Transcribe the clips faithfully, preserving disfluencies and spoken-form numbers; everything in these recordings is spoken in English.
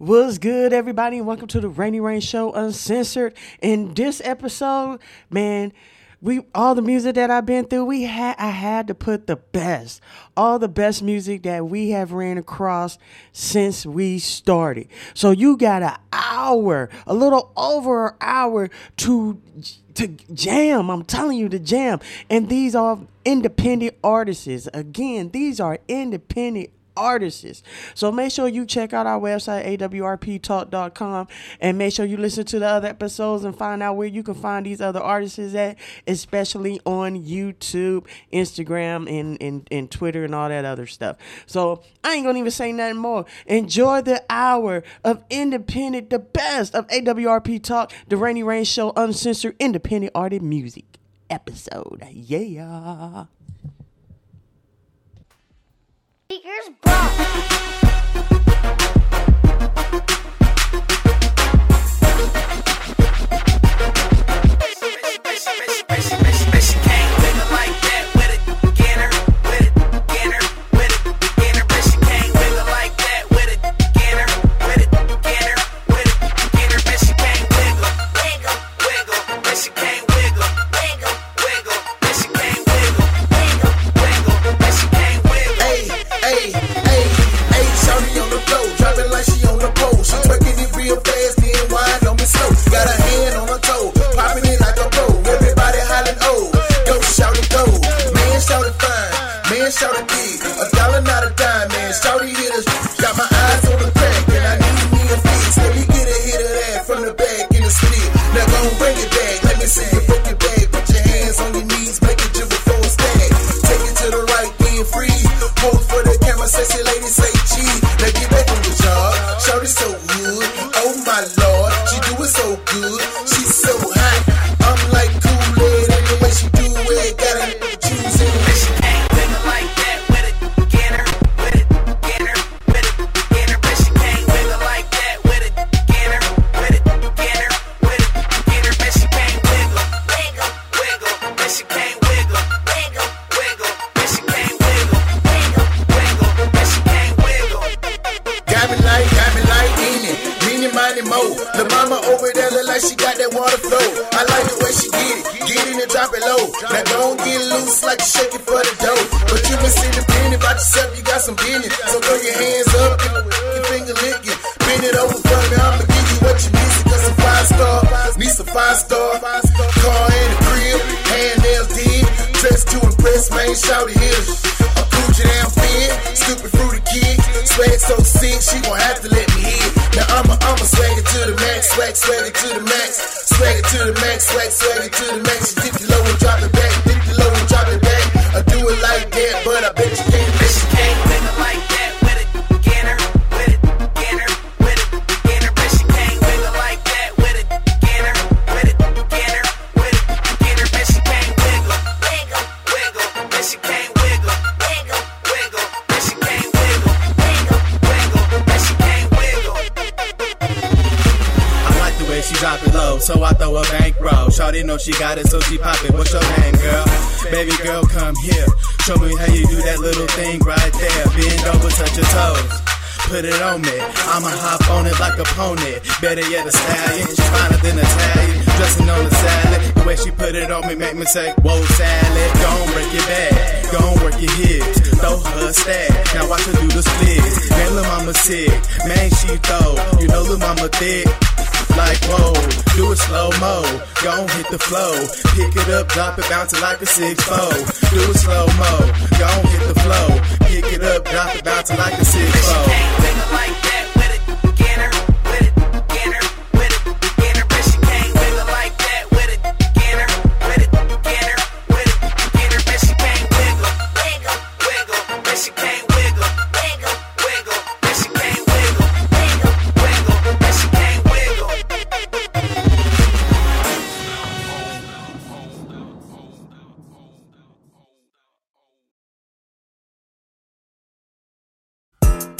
What's good, everybody? Welcome to the Rainy Rain Show Uncensored. In this episode, man, we all the music that I've been through, we had I had to put the best, all the best music that we have ran across since we started. So you got an hour, a little over an hour to to jam. I'm telling you, to jam. And these are independent artists. Again, these are independent artists. artists. So make sure you check out our website, a w r p talk dot com, and make sure you listen to the other episodes and find out where you can find these other artists at, especially on YouTube, Instagram, and, and, and Twitter and all that other stuff. So I ain't gonna even say nothing more. Enjoy the hour of independent, the best of A W R P Talk, the Rainy Rain Show Uncensored Independent Artist Music episode. Yeah. Speakers brought. She can't lick it like that with a ganner, with a ganner, with a ganner. But she can't lick it like that with a ganner, with a ganner, with a ganner. But she can't wiggle, wiggle, wiggle. But she can't wiggle, wiggle, wiggle. But she can't wiggle, wiggle, wiggle. But she can't wiggle. Hey. Ayy, ayy, ayy, shawty on the floor, driving like she on the pole. She twerking it real fast, then wind on me slow. Got her hand on her toe, popping it like a pro. Everybody hollering, oh, go shawty go. Man shawty fine, man shawty big. A dollar not a dime, man shawty hit us. Got my eyes on the crack, and I need me a fix. Let me get a hit of that from the back in the street. Now gon' bring it back, let me see you break it back. Put your hands on your knees, make it jiggle for a stack. Take it to the right, being free. Hold for the camera, sexy ladies say cheese. Now get back on the job. Shorty's so good. Oh my lord, she do it so good. She's so hot. I'm like Kool-Aid, and the way she do it, gotta choose it. And she can't wiggle like that with a ganner, with a ganner, with a ganner. But she can't wiggle like that with a ganner, with a ganner, with a ganner. But she can't wiggle, wiggle, wiggle. But she can't wiggle, wiggle, wiggle. But she can't wiggle. Money mo, the mama over there look like she got that water flow. I like the way she get it, get it and drop it low. Now don't get loose like you shaking for the dough. But you been sitting penny about yourself, you got some opinion. So throw your hands up, your finger licking, bend it over for me. I'ma give you what you need, cause a five star, need some five star. Car in the crib, handnails did, dressed to impress, man, shawty hitters. I'm coochie down thin, stupid fruity kid, swag so sick, she gon' have to let me hit. Now I'ma, I'ma swag it to the max, swag, swag it to the max, swag it to the max, swag, swag it to the max. Dip it low and drop it back, dip it low and drop it back. I do it like that, but I bet you can't. But she can't wiggle like that with a ganner, with a ganner, with a ganner. But she can't wiggle like that with a ganner, with a ganner, with a ganner. But she can't wiggle, wiggle, wiggle. But she can't wiggle, wiggle, wiggle. But she can't wiggle, wiggle, wiggle. But she can't wiggle. I like the way she drop it low, so I throw a bankroll. Shawty know she got it, so she pop it. What's your name, girl? Baby girl, come here. Show me how you do that little thing right there. Bend over, touch your toes. Put it on me. I'ma hop on it like a pony. Better yet, a stallion. She's finer than Italian. Dressing on the salad. The way she put it on me make me say, whoa, salad. Gon' break your back. Gon' work your hips. Throw her stack. Now watch her do the splits. Man, lil' mama sick. Man, she throw. You know lil' mama thick. Like, whoa, do it slow-mo, gon' hit the flow. Pick it up, drop it, bounce it like a six four. Do it slow-mo, gon' hit the flow. Pick it up, drop it, bounce it like a six four. But she can't wiggle like that with a ganner, with a ganner, with a ganner. But she can't wiggle like that with a ganner, with a ganner, with a ganner. But she can't wiggle, wiggle, wiggle. But she can't wiggle, wiggle, wiggle. But she can't wiggle, wiggle, wiggle. But she can't.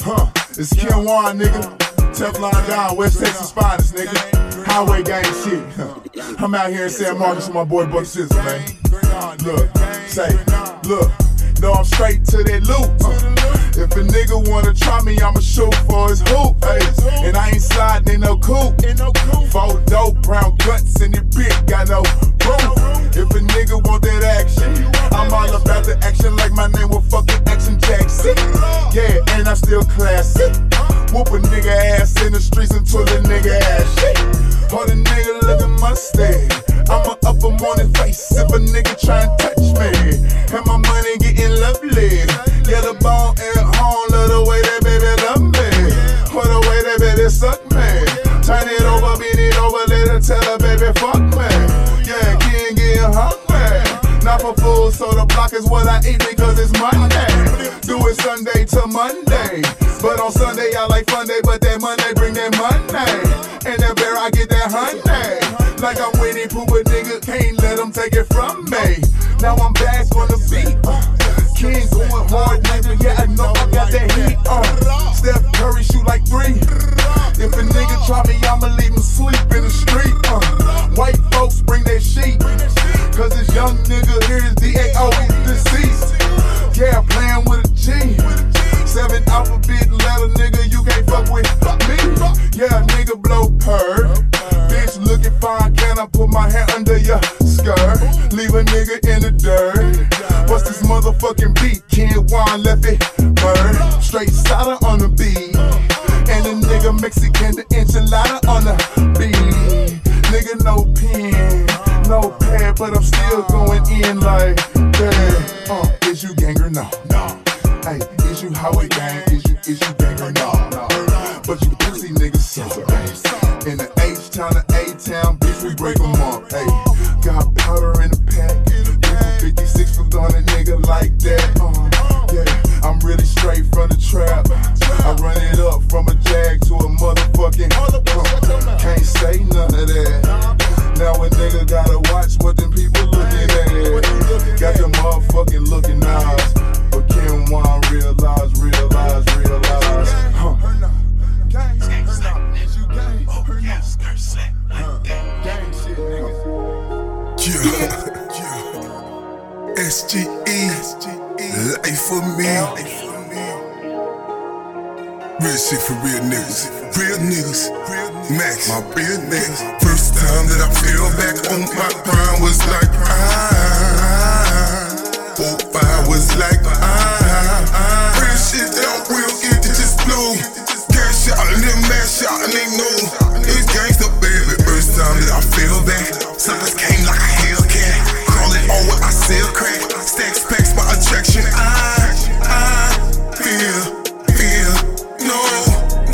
Huh, it's Ken Juan, nigga. Teflon Don, West Texas finest, nigga. Highway gang shit. I'm out here in San Marcos with my boy Buck Sizzle, man. Look, say, look. No, I'm straight to that loop. If if a nigga wanna try me, I'ma shoot for his hoop. Ayy. And I ain't sliding in no coupe. Four dope, brown guts, and your bitch got no roof. If a nigga want that action, I'm all about the action like my name was fucking Action Jackson. Yeah, and I'm still classic. Whoop a nigga ass in the streets until the nigga ass shit. Hold a nigga looking mustard. I'ma up a morning face if a nigga try and touch me. And my money getting lovely. Yeah, the bone and home, love the way that baby love me. Or the way that baby suck me. Turn it over, beat it over, let her tell her baby fuck me. Yeah, kid getting hungry. Not for food, so the block is what I eat because it's Monday. Do it Sunday to Monday. But on Sunday, I like Funday, but that Monday bring that Monday. And that bear, I get that honey. Like I'm Winnie Pooh, but nigga can't let them take it from me. Now I'm back on the beat. King going hard, nigga, yeah, I know I got that heat on. Steph Curry shoot like three. If a nigga try me, I'ma leave him sleep in the street. Uh. White folks bring their sheep. Cause this young nigga here is D A O, he's deceased. Yeah, playing with a G. Seven alphabet letter, nigga, you can't fuck with me. Yeah, nigga, blow her. Bitch, looking fine, can I put my hand under your skirt? Leave a nigga in the dirt. What's this motherfucking beat? Ken Juan left it burn. Straight solder on the beat. And a nigga Mexican, the enchilada on the beat. Nigga, no pen, no pad, but I'm still going in like that. Uh, is you gang or no? No. Hey, is you how it gang? Is you, is you gang or no? No. But you pussy niggas suck. In the H-town to A-town, bitch, we break them up. Hey, got powder in the pack. fifty-six was on a nigga like that. Uh, yeah, I'm really straight from the trap. I run it up from a jag to a motherfucking pump. Can't say none of that. Now a nigga gotta watch what them people looking at. Got them motherfucking looking eyes. But Ken Juan realize, realize, realize. Huh. Gang shit, nigga. S G E, life for me. Real shit for real niggas, real niggas. Max, my real niggas. First time that I fell back on my prime was like ah. four five was like ah. Real shit, they don't real get it, just blue. Gang shot, little man shot, and they knew. It's gangsta, baby. First time that I feel back. Suckers came like a Hellcat. Crawling over, I sell crack. Stacks, packs, my attraction. I, I feel, feel, no,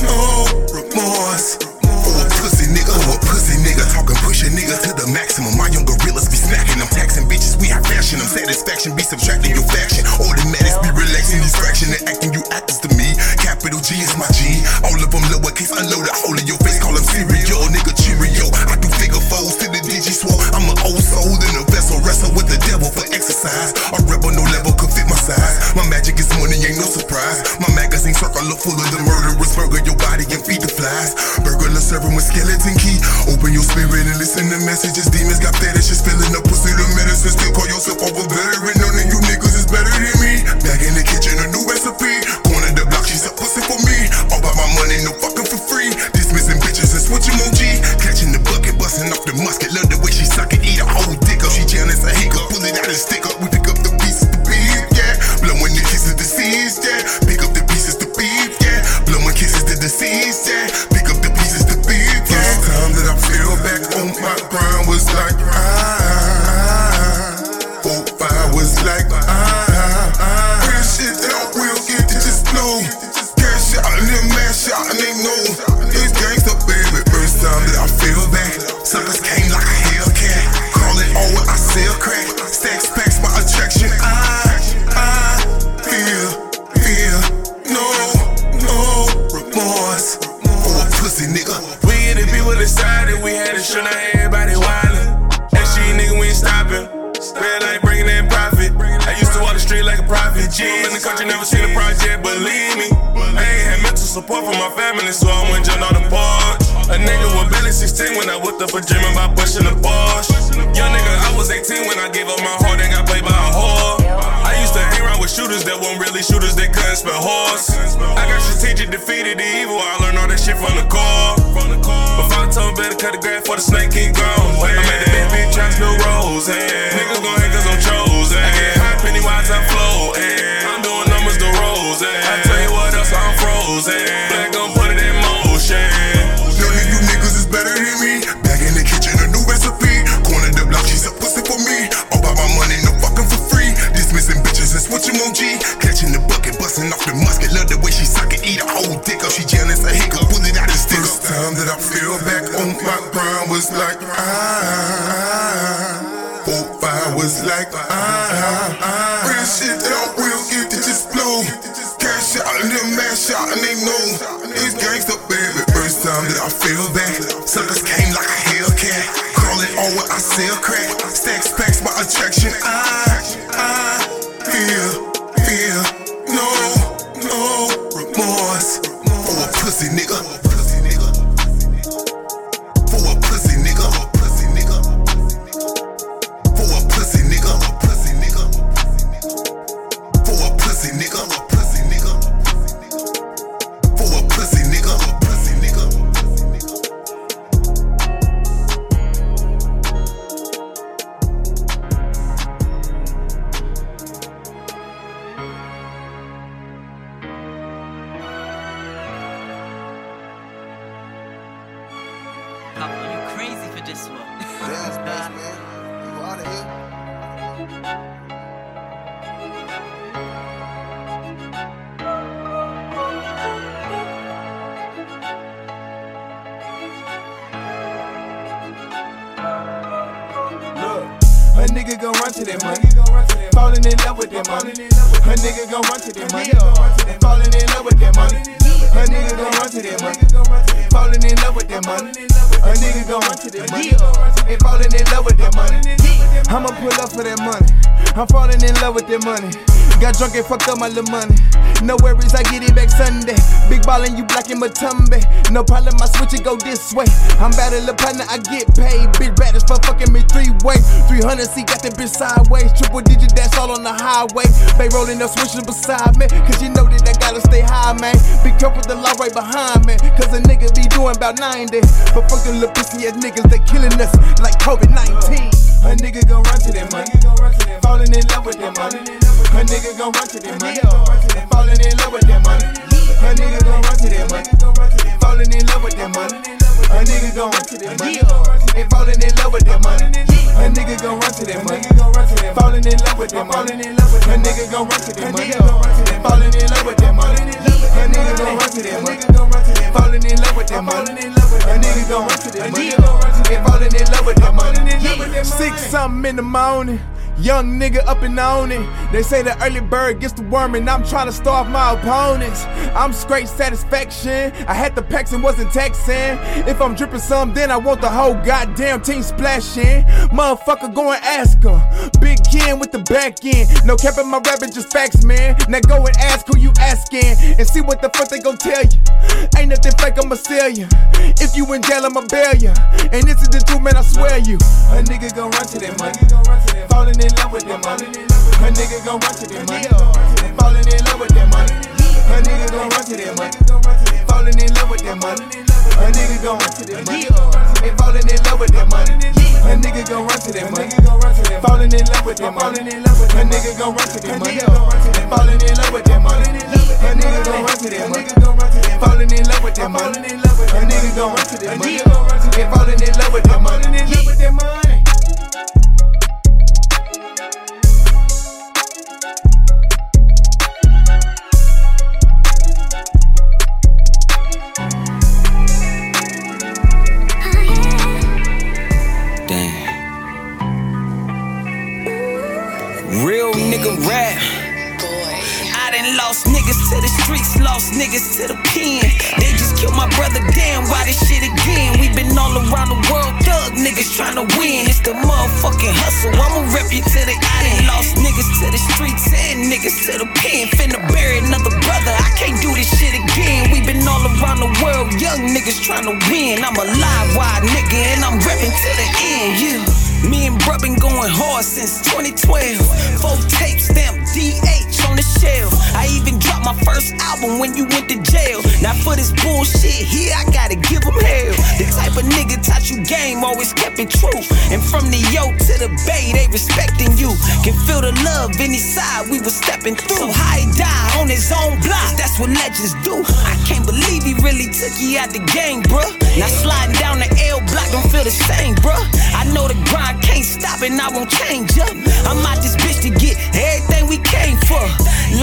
no remorse. For a pussy nigga, for a pussy nigga. Talking, pushing nigga to the maximum. My young gorillas be smacking them, taxing bitches. We have fashion them, satisfaction be subtracting your faction. Automatics be relaxing, distraction and acting you actors to me. Capital G is my G. All of them lowercase, unload a hole in your face, call them cereal, nigga Cheerio. I do figure foes to the digi swole. I'm an old soul in a vessel, wrestle with the devil for exercise. A rebel, no level could fit my size. My magic is money, ain't no surprise. My magazine circle look full of the murderers. Burger your body and feed the flies. Burglar serving with skeleton key. Open your spirit and listen to messages. Demons got fetishes, filling up pussy to medicine. Still call yourself over veteran. None of you niggas is better than me. Back in the kitchen, a new recipe. Corner the block, she's a pussy for me. All about my money, no fucking for free. Dismissing bitches and switching on G. Catching the bucket, busting off the musket. Love the way she suck it, eat a whole dick up. She jealous, I hiccup, pull it out and stick up. We pick up the pieces to beef, yeah. Blowing the kisses to seize, yeah. Pick up the pieces to beef, yeah. Blowing kisses to the seize, yeah. Pick up the pieces to beef, yeah. First time that I fell back on my grind was like ah. four five was like ah. Real shit, they don't real get it, just blow. Gang shot, little man shot, and they know. It's gangsta, baby. First time that I feel back. Suckers came like a Hellcat. Call it over, I sell crack. Stacks, packs, my attraction. I, I feel, feel, no, no remorse. For a pussy nigga. We and the people decided we had to show now everybody wildin'. That shit, nigga, we ain't stoppin'. Spell like bringing that profit. I used to walk the street like a prophet. G in the country, never seen a project, believe me. I ain't had mental support from my family, so I went jumped on the porch. A nigga was barely sixteen when I whipped up a dream about pushing the Porsche. Young nigga, I was eighteen when I gave up my heart and got played by a whore. I used to hang around around with shooters that weren't really shooters, they couldn't spell horse. I got strategic defeated the evil, I learned all that shit from the core. But five tone better cut the grass for the snake ain't gone. I made the big bitch house new rose, yeah. Niggas gon' hate cause I'm chosen. I get high penny wise, I flow, yeah. I'm doing numbers to rose, yeah. I tell you what else, I'm frozen. Black gon' put it in motion. None of you niggas is better than me. Back in the kitchen, a new recipe. Corner the block, she's a pussy for me. All about my money, no fucking for free. Dismissing bitches and switching on G. Catching the bucket, busting off the musket. Love the way she suck it, eat a whole dick up. She jealous, a hiccup, pull it out and stick up. First time that I fell back on my grind was like, ah. Four, five was like, ah, ah, ah. Real shit that I'm real, it just blow. Cash out and them mash out and they know. It's gangsta, baby. First time that I feel back. Suckers came like a Hellcat. Call it on what I sell crack. Stacks, packs, my attraction. I, I feel, feel no, no remorse. For a pussy nigga. Drunk and fucked up my little money. No worries, I get it back Sunday. Big ballin', you blockin' my tumbe. No problem, I switch it, go this way. I'm battle a partner, I get paid. Bitch bad as fuck, fuckin' me three ways. three hundred C, got that bitch sideways. Triple digit, that's all on the highway. They rollin' up, switchin' beside me. Cause you know that I gotta stay high, man. Be careful, the law right behind me. Cause a nigga be doing about ninety. But fuck them little pussy ass niggas, they killin' us like covid nineteen. A nigga gon' run to that money, fallin' in love with that money. A nigga gon' run to that money, fallin' in love with that money. A nigga gon' run to that money, fallin' in love with that money. A nigga gon' run to that money, and fallin' in love with that money. A nigga gon' run to that money, fallin' in love with that money. A nigga gon' run to that money, fallin' in love with that money. A nigga gon' run to that money, fallin' in love with that money. A nigga gon' run to that money, and fallin' in love with that money. Six something in the morning, young nigga up and on it. They say the early bird gets the worm, and I'm trying to starve my opponents. I'm straight satisfaction. I had the packs and wasn't texting. If I'm dripping some, then I want the whole goddamn team splashing. Motherfucker, go and ask her. Big Ken with the back end. No cap in my rapping, just facts, man. Now go and ask who you asking, and see what the fuck they gon' tell you. Ain't nothing fake, I'ma sell you. If you in jail, I'ma bail you. And this is the truth, man, I swear you. A nigga gon' run to that money, fallin' in in love with that money. A nigga gon' run to that money, fallin' in love with that money. A nigga gon' run to that money, fallin' in love with that money. A nigga gon' run to that money, fallin' in love with that money. A nigga gon' run to that money, fallin' in love with that money. A nigga gon' run to that money, fallin' in love with that money. A nigga gon' run to that money, fallin' in love with that money. A nigga gon' run to that money, fallin' in love with that money. Real nigga rap. I done lost niggas to the streets, lost niggas to the pen. They just killed my brother, damn, why this shit again? We been all around the world, thug niggas tryna win. It's the motherfucking hustle, I'ma rep you to the end. Lost niggas to the streets and niggas to the pen. Finna bury another brother, I can't do this shit again. We been all around the world, young niggas tryna win. I'm a live wire nigga and I'm reppin' to the end, yeah. Me and bruh been going hard since twenty twelve. Four tapes, stamp D H on problem when you went to jail. Now for this bullshit here, I gotta give them hell. The type of nigga taught you game, always kept it true. And from the yoke to the bay, they respecting you. Can feel the love any side we was stepping through. So how he died on his own block, that's what legends do. I can't believe he really took you out the game, bruh. Now sliding down the L block, don't feel the same, bruh. I know the grind can't stop and I won't change up. I'm out this bitch to get everything we came for.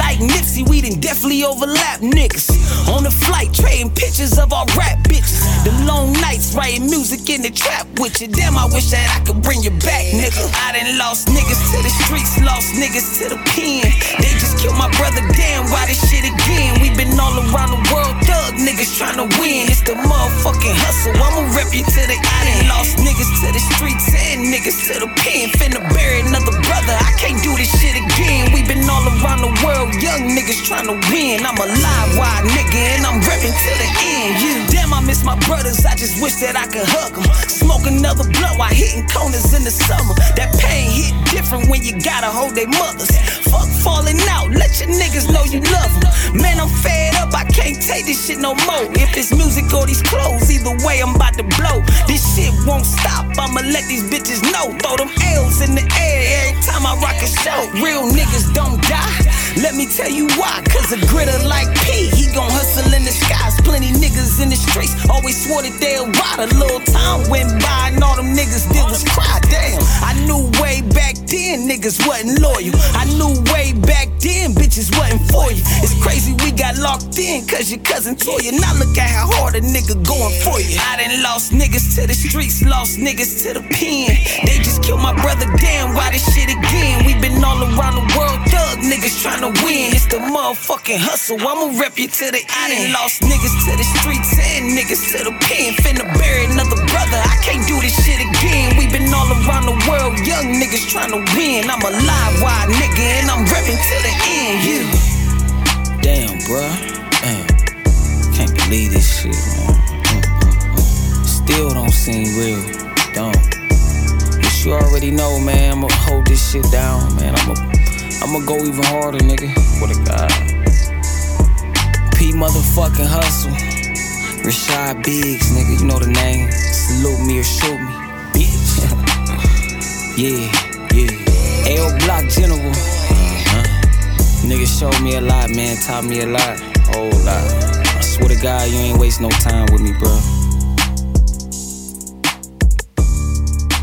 Like Nipsey, we done definitely overlap niggas. On the flight, trading pictures of our rap bitches. The long nights, writing music in the trap with you. Damn, I wish that I could bring you back, nigga. I done lost niggas to the streets, lost niggas to the pen. They just killed my brother, damn, why this shit again? We been all around the world, thug niggas trying to win. It's the motherfucking hustle, I'ma rep you to the end. I done lost niggas to the streets and niggas to the pen. Finna bury another brother, I can't do this shit again. We been all around the world, young niggas trying to win. I'm a live wide nigga and I'm reppin' to the end, yeah. Damn, I miss my brothers, I just wish that I could hug them. Smoke another blunt while hitting corners in the summer. That pain hit different when you gotta hold they mothers. Fuck falling out, let your niggas know you love them. Man, I'm fed up, I can't take this shit no more. If it's music or these clothes, either way I'm about to blow. This shit won't stop, I'ma let these bitches know. Throw them L's in the air every time I rock a show. Real niggas don't die, let me tell you why. Cause a gritter like P, he gon' hustle in the skies. Plenty niggas in the streets, always swore that they'll ride. A little time went by and all them niggas did was cry. Damn, I knew way back then niggas wasn't loyal. I knew way back then bitches wasn't for you. It's crazy we got locked in cause your cousin Toya. Now look at how hard a nigga going for you. I done lost niggas to the streets, lost niggas to the pen. They just killed my brother, damn, why this shit again? We been all around the world, thug niggas tryna win. It's the motherfucking hustle, I'ma rep you to the end. I done lost niggas to the streets and niggas to the pen. Finna bury another brother, I can't do this shit again. We been all around the world, young niggas tryna win. I'm a live wide nigga and I'm reppin' to the end, yeah. Damn, bruh, damn, can't believe this shit, man. Still don't seem real, don't. But you already know, man, I'ma hold this shit down, man. I'ma I'ma go even harder, nigga. What a god. P motherfucking hustle. Rashad Biggs, nigga, you know the name. Salute me or shoot me, bitch. Yeah, yeah. L Block General. Uh-huh. Nigga showed me a lot, man. Taught me a lot, whole lot. I swear to God, you ain't waste no time with me, bro.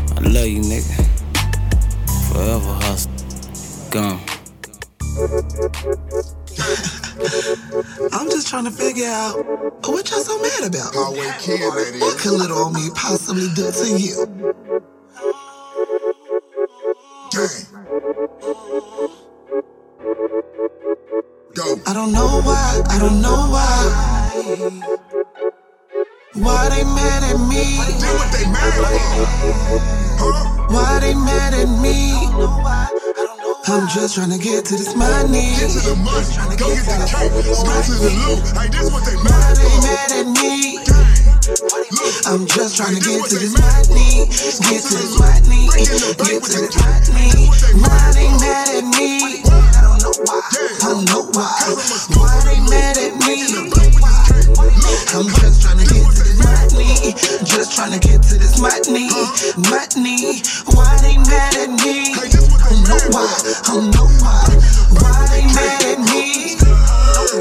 I love you, nigga. Forever hustle. Gone. I'm just trying to figure out what y'all so mad about. My way kid, lady. What could little old me possibly do to you? Dang. I don't know why. I don't know why. Why they mad at me? Do what they mad at me. Why they mad at me? I'm just trying to get to this money. Get to the money, go get the cake, go to the loot. Hey, this what they mad at. Why they mad at me? I'm just trying to get to this money. Get to this money, get to this money. Why they mad at me? I don't know why, I don't know why. Why they mad at me? I'm just trying to get to this money. Just trying to get to this money. Money, why they mad at me? I don't know why, I don't know why. Why they mad at me?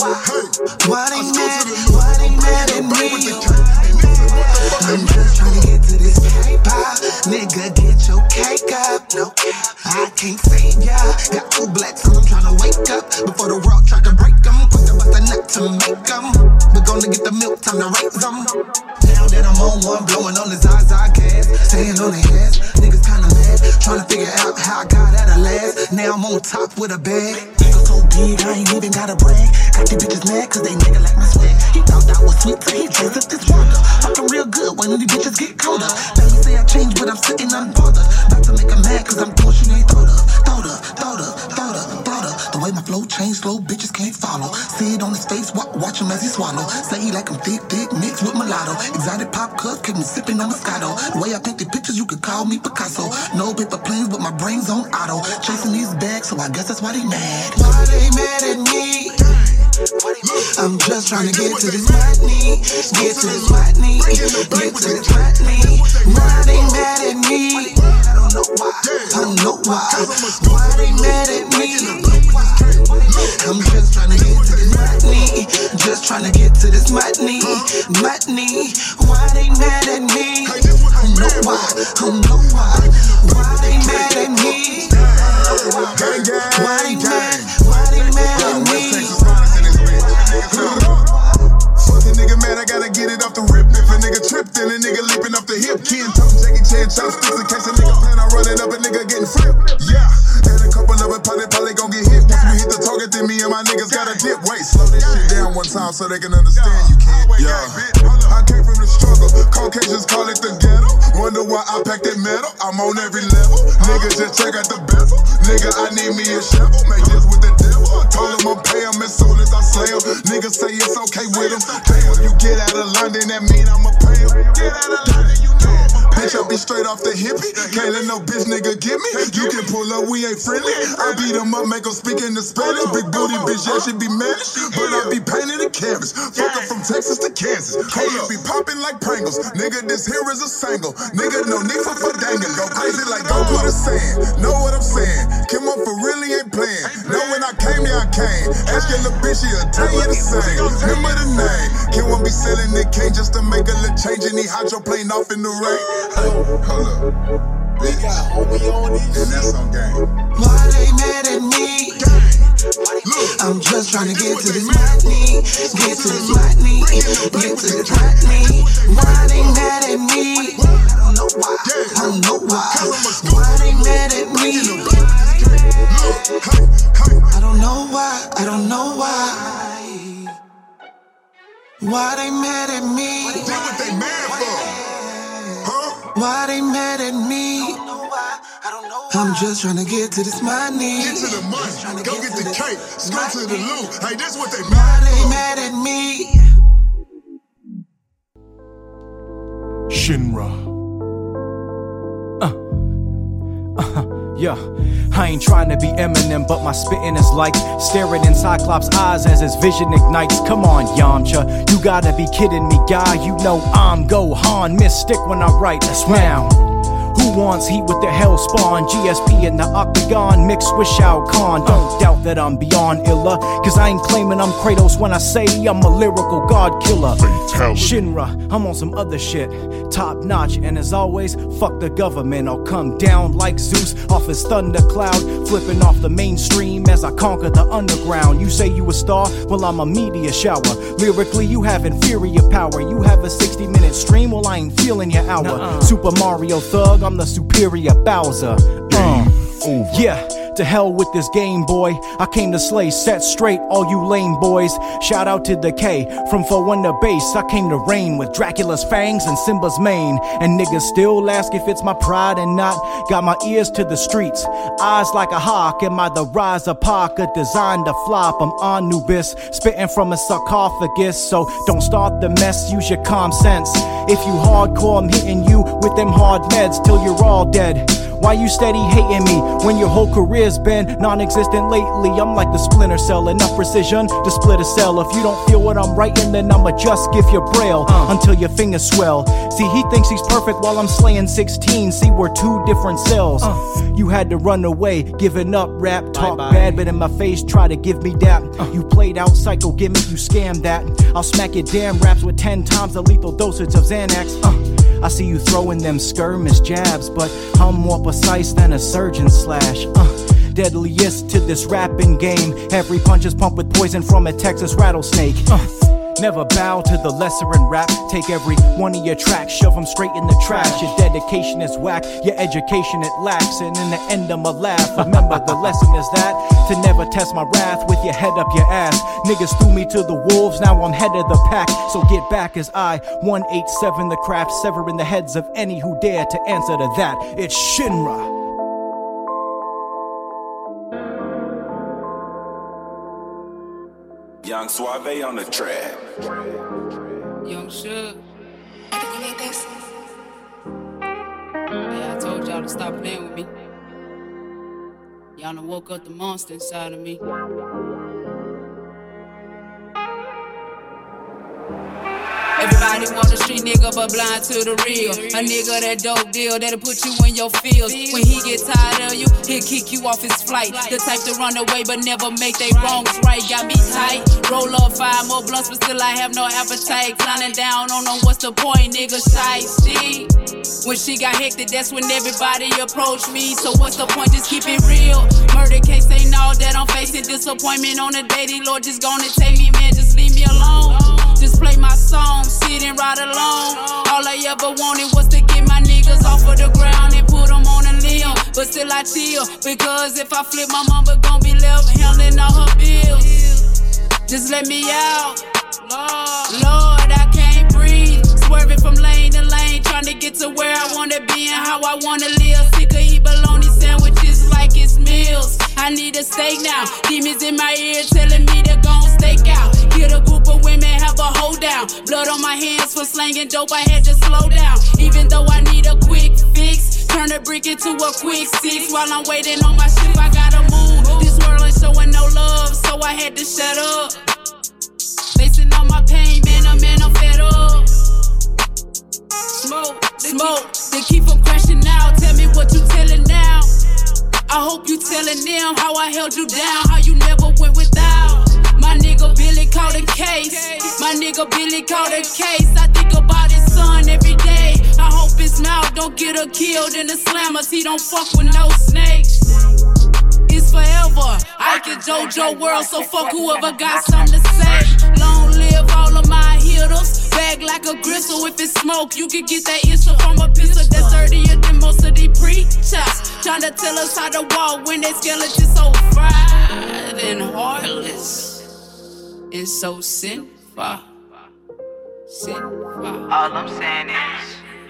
Why they mad, why they mad at me? I'm just trying to get to this paper. Nigga, get your cake up. No, I can't save ya. Got two blacks, so I'm trying to wake up. Before the world tried to break them, quick to bust a nut to make them. We're gonna get the milk, time to raise them. Now that I'm on one, blowing on the Zaza gas, staying on the ass, niggas kinda mad, tryna figure out how I got out of last. Now I'm on top with a bag. Niggas so big, I ain't even gotta brag. Got these bitches mad, cause they nigga like my swag. He thought I was sweet, so he dressed up this water. Fucking real good when these bitches get colder. Now you say I changed, but I'm sitting unbothered. About to make them mad, cause I'm doing shit they thought of. Thought of, thought of, thought of, thought of. The way my flow changed, slow bitches can't follow. See it on his face, wa- watch him as he swallow. Say he like him thick, thick, mixed with mulatto. Exotic pop cup, kept me sipping on Moscato. The way I paint the pictures, you could call me Picasso. No paper planes, but my brain's on auto. Chasing these bags, so I guess that's why they mad. Why they mad at me? I'm just trying to get to this white knee, get to this white knee, get to this white knee. Why they mad at me? I don't know why, I don't know why. Why they mad at me? I'm just trying to get to this white knee, just trying to get to this white knee, white knee. Why they mad at me? I don't know why, I don't know why. Why they mad at me? Why they mad? Why they mad at me? Fuck a nigga mad, I gotta get it off the rip. If a nigga tripped, then a nigga leaping off the hip. Ken Tom, Jackie Chan, chopsticks in case a nigga plan on running up, a nigga getting flipped. Yeah, and a couple of it probably, probably gon' get hit. Once we hit the target, then me and my niggas gotta dip. Wait, slow this shit down one time so they can understand you can't. Yeah, I came from the struggle, Caucasians call it the ghetto. Wonder why I pack that metal, I'm on every level. Nigga, just check out the bezel. Nigga, I need me a shovel, make this with the devil. I told him I'll pay him as soon as I slay him. Niggas say it's okay with him. Damn, you get out of London, that mean I'ma pay him. Get out of London, you know I'ma pay him. Bitch, I be straight off the hippie. Can't let no bitch nigga get me. You can pull up, we ain't friendly. I beat him up, make him speak in the Spanish. Big booty bitch, yeah, she be mad. But I be painting the canvas. Fuck her from Texas to Kansas. Can't be popping like Pringles. Nigga, this here is a single. Nigga, no need for fadanga. Go crazy like go to the sand. Know what I'm saying? Kim up for really ain't playing. Know when I came here, I came. Ask your little bitch, she'll tell you the same. Remember the name. Kim won't be selling the cane just to make a little change. And he hot your plane off in the rain. Oh, hold up. We got homie on it. And that's on game. Why they mad at me? I'm just trying to get to this white knee, get to this white knee, get to this white knee. Why they mad at me? I don't know why, I don't know why. Why they mad at me? I don't know why, I don't know why. Why they mad at me? What they mad for? Huh? Why they mad at me? I'm just trying to get to this money. Get to the money, go get, get the cake, go to the loot. Hey, that's what they mad at. They mad at me. Shinra. Uh. Uh-huh. Yeah. I ain't trying to be Eminem, but my spittin' is like staring in Cyclops' eyes as his vision ignites. Come on, Yamcha, you gotta be kidding me, guy. You know I'm Gohan, mystic when I write this round. Who wants heat with the Hellspawn, G S P and the Octagon mixed with Shao Kahn? Don't doubt that I'm beyond illa, cause I ain't claiming I'm Kratos when I say I'm a lyrical god killer. Fatality. Shinra, I'm on some other shit, top notch, and as always, fuck the government. I'll come down like Zeus off his thundercloud, flipping off the mainstream as I conquer the underground. You say you a star, well I'm a media shower. Lyrically you have inferior power. You have a sixty minute stream, well I ain't feeling your hour. Nuh-uh. Super Mario thug, I'm the superior Bowser. Uh, yeah, to hell with this Game Boy. I came to slay, set straight all you lame boys. Shout out to the K from four one to base. I came to reign with Dracula's fangs and Simba's mane. And niggas still ask if it's my pride and not. Got my ears to the streets, eyes like a hawk. Am I the rise of Pac, a designed to flop? I'm Anubis, spitting from a sarcophagus. So don't start the mess, use your calm sense. If you hardcore, I'm hitting you with them hard meds till you're all dead. Why you steady hating me when your whole career's been non-existent lately? I'm like the Splinter Cell, enough precision to split a cell. If you don't feel what I'm writing, then I'ma just give you braille uh. until your fingers swell. See, he thinks he's perfect while I'm slaying sixteen. See, we're two different cells. Uh. You had to run away, giving up rap, talk bye bye. Bad, but in my face, try to give me that. Uh. You played out psycho gimmick, you scammed that. I'll smack your damn raps with ten times the lethal dosage of Xanax. Uh. I see you throwing them skirmish jabs, but I'm more precise than a surgeon slash. Uh, deadliest to this rapping game. Every punch is pumped with poison from a Texas rattlesnake. Uh, never bow to the lesser in rap. Take every one of your tracks, shove them straight in the trash. Your dedication is whack, your education it lacks. And in the end I'ma laugh. Remember the lesson is that to never test my wrath with your head up your ass. Niggas threw me to the wolves, now I'm head of the pack. So get back as I one eighty-seven the craft, severing the heads of any who dare to answer to that. It's Shinra. Young Suave on the track. Young Shug. Yeah, I told y'all to stop playing with me. Y'all done woke up the monster inside of me. Everybody wants a street nigga, but blind to the real. A nigga that dope deal, that'll put you in your fields. When he get tired of you, he'll kick you off his flight. The type to run away, but never make they wrongs right. Got me tight, roll up five more blunts, but still I have no appetite. Climbing down on them, what's the point, nigga? Shy shit. When she got hectic, that's when everybody approached me. So what's the point? Just keep it real. Murder case ain't all that I'm facing. Disappointment on a daily. Lord, just gonna take me, man. Just leave me alone. Just play my song, sit and ride alone. All I ever wanted was to get my niggas off of the ground and put them on a limb. But still I chill, because if I flip, my mama gon' be left handling all her bills. Just let me out. Lord, I can't breathe. Swerving from lane to lane, trying to get to where I wanna be and how I wanna live. Sick of eat bologna sandwiches like it's meals. I need a steak now. Demons in my ear telling me to go stake out. Get a group of women, have a hold down. Blood on my hands for slanging dope. I had to slow down. Even though I need a quick fix, turn a brick into a quick six. While I'm waiting on my ship, I gotta move. This world ain't showing no love, so I had to shut up. Facing all my pain, man, I'm man, I'm fed up. Smoke, smoke, they keep on crashing out. Tell me what you telling now. I hope you telling them how I held you down, how you never went without. My nigga Billy caught a case. My nigga Billy caught a case. I think about his son every day. I hope his mouth don't get her killed in the slammers. He don't fuck with no snakes. It's forever. I can JoJo world, so fuck whoever got something to say. Long live all of my hitters. Bag like a gristle, if it's smoke, you can get that issue from a pistol that's dirtier than most of these preachers. Tryna tell us how to walk when they skeletons so fried and heartless and so sinful. Sinful. All I'm saying is,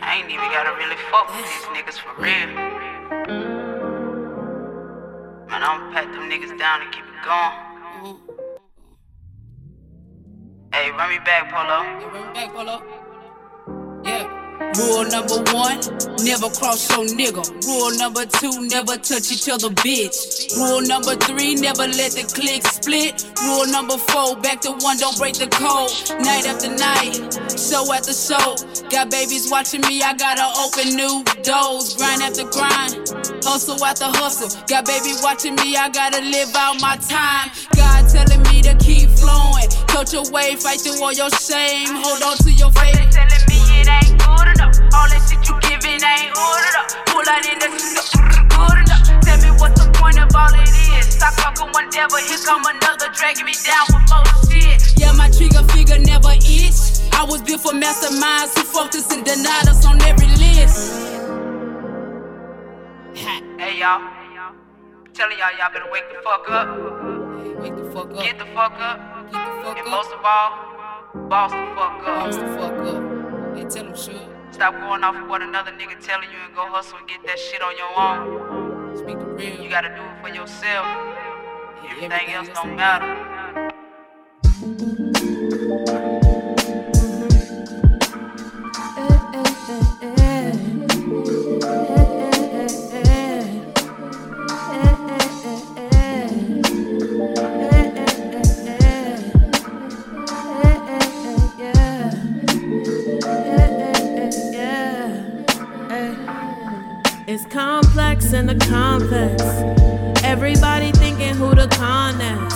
I ain't even gotta really fuck with these niggas for real. Man, I'ma pat them niggas down and keep it going. Mm-hmm. Hey, run me back, Polo. Hey, run me back, Polo. Yeah. Rule number one, never cross your nigga. Rule number two, never touch each other, bitch. Rule number three, never let the clique split. Rule number four, back to one, don't break the code. Night after night, show after show. Got babies watching me, I gotta open new doors. Grind after grind, hustle after hustle. Got baby watching me, I gotta live out my time. God telling me to keep flowing. Coach your way, fight through all your shame. Hold on to your faith. They telling me it ain't good enough. All that shit you giving ain't ordered up. Pull out in the good enough. Tell me what's the point of all it is. Stop talking one devil, here come another, dragging me down with more shit. Yeah, my trigger figure never itch. I was built for masterminds who fucked us and denied us on every list. Hey y'all, I'm telling y'all, y'all better wake the fuck up. Hey, wake the fuck up. Get the fuck up. Get the fuck and up. Most of all, boss the fuck up. Boss the fuck up. Hey, tell them shit. Stop going off of what another nigga telling you and go hustle and get that shit on your own. Speak the real. You gotta do it for yourself. Yeah, everything, everything else don't matter. It's complex in the complex. Everybody thinking who the con is.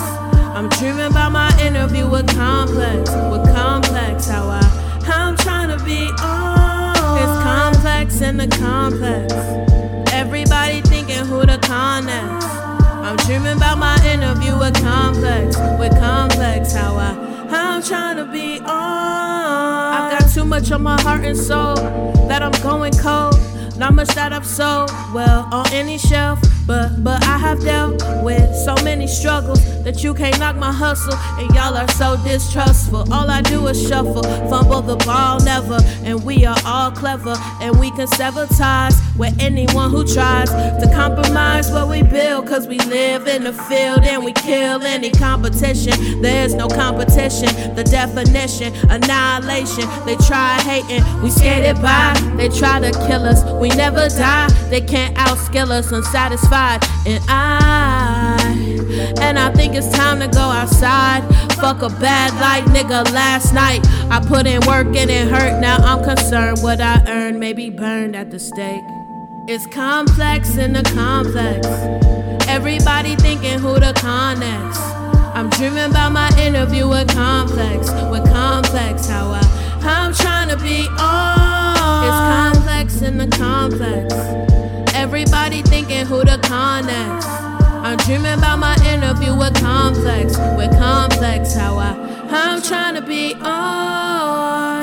I'm dreaming about my interview with Complex. With Complex, how I, how I'm trying to be on. It's complex in the complex. Everybody thinking who the con is. I'm dreaming about my interview with Complex. With Complex, how I, how I'm trying to be on. I got too much on my heart and soul that I'm going cold. Not much that I've sold well on any shelf, but but I have dealt with so many struggles that you can't knock my hustle. And y'all are so distrustful. All I do is shuffle, fumble the ball never. And we are all clever, and we can sever ties with anyone who tries to compromise what we build. Cause we live in the field and we kill any competition. There's no competition, the definition, annihilation. They try hating, we skated by. They try to kill us, we never die. They can't outskill us, unsatisfied. And I and I think it's time to go outside. Fuck a bad life, nigga, last night I put in work and it hurt. Now I'm concerned what I earned may be burned at the stake. It's complex in the complex. Everybody thinking who the con next. I'm dreaming about my interview with Complex. With Complex, how I, how I'm trying to be on. It's complex in the complex. Everybody thinking who the con next. I'm dreaming about my interview with Complex. With Complex, how I, how I'm trying to be on.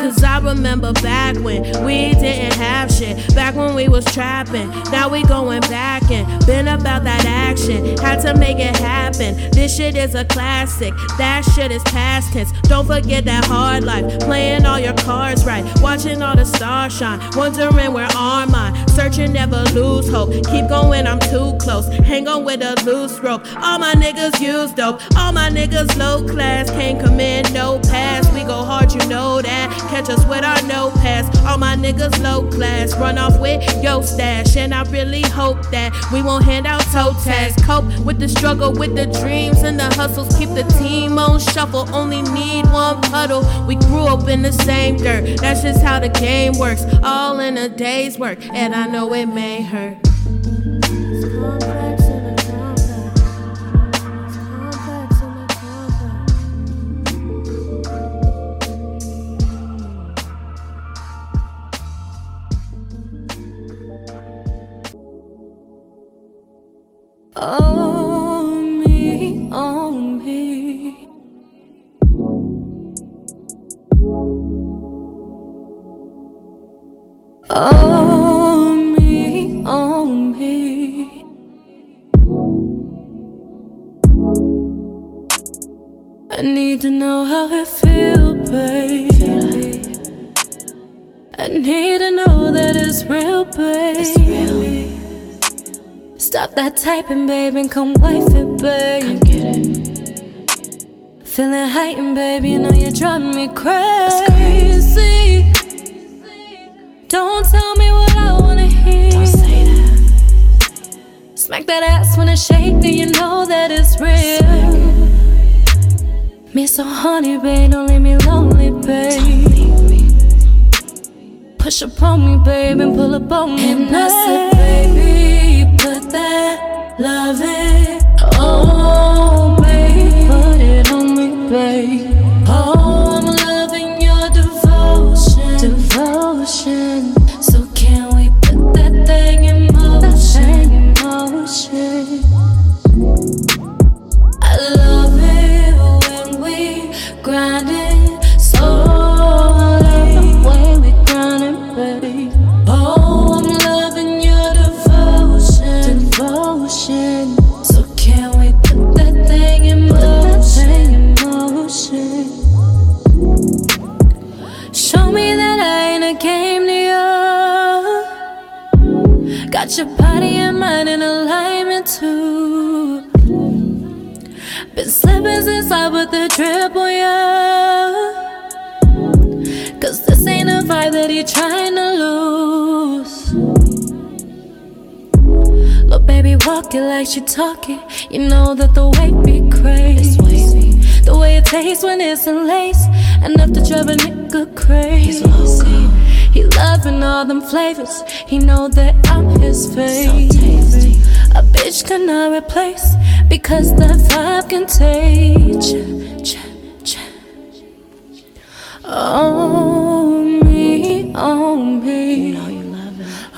Cause I remember back when we didn't have shit. Back when we was trapping, now we going back and been about that action. Had to make it happen, this shit is a classic. That shit is past tense, don't forget that hard life. Playing all your cards right, watching all the stars shine. Wondering where are mine, searching never lose hope. Keep going, I'm too close, hang on with a loose rope. All my niggas use dope, all my niggas low class. Can't commit, no pass, we go hard, you know that. Catch us with our no pass, all my niggas low class. Run off with your stash, and I really hope that we won't hand out toe tags. Cope with the struggle, with the dreams and the hustles. Keep the team on shuffle, only need one puddle. We grew up in the same dirt, that's just how the game works. All in a day's work, and I know it may hurt. Oh me, oh me. Oh me, oh me. I need to know how it feels, baby. I need to know that it's real, baby. It's real. Stop that typing, babe, and come wife it, babe. Come get it. Feeling heightened, babe, you know you're driving me crazy. Don't tell me what I wanna hear. Don't say that. Smack that ass when it's shaking, you know that it's real. Me so honey, babe, don't leave me lonely, babe. Push up on me, babe, and pull up on me, and I said, baby. Put that love in, oh babe, put it on me, babe. Oh, I'm loving your devotion, devotion. So can we put that thing in motion, motion? I love it when we grind it so late, when we grind it, babe. Oh, I'm loving your devotion. Devotion. So can we put that thing in motion? Show me that I ain't a game to you. Got your body and mind in alignment too. Been slipping since I put the drip on you. Cause this ain't a vibe that he trying to lose. But baby, walk it like you talk it. You know that the way be crazy. The way it tastes when it's in lace, enough to drive a nigga crazy. He loving all them flavors. He know that I'm his favorite. A bitch cannot replace, because that vibe can take. Oh me, oh me.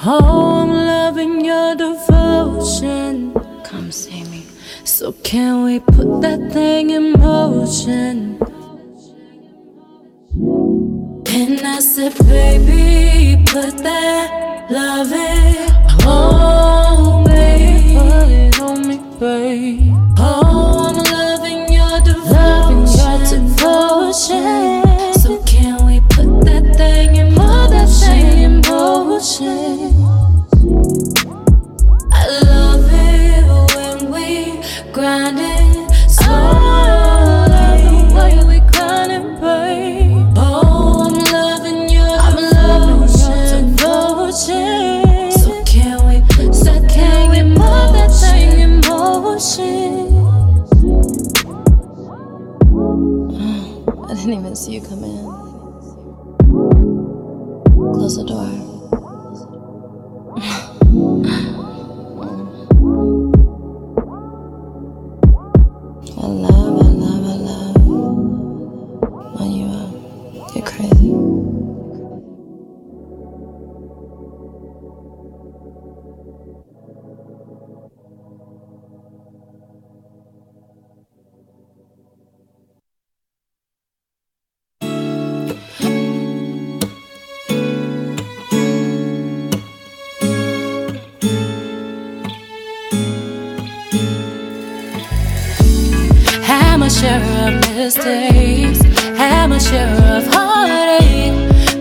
Oh, I'm loving your devotion. Come see me. So can we put that thing in motion? And I said, baby, put that love in. Oh, baby, put it on me, baby. Oh, I'm loving your devotion, your devotion. So can we put that thing in motion, motion? Grinding so late, why we grinding, babe? Oh, I'm loving your, I'm devotion, loving your devotion. So can we, so can we put that thing in motion? didn't even see you come in. Close the door. I love, I love, I love when you are. You're crazy. Mistakes, had my share of heartache.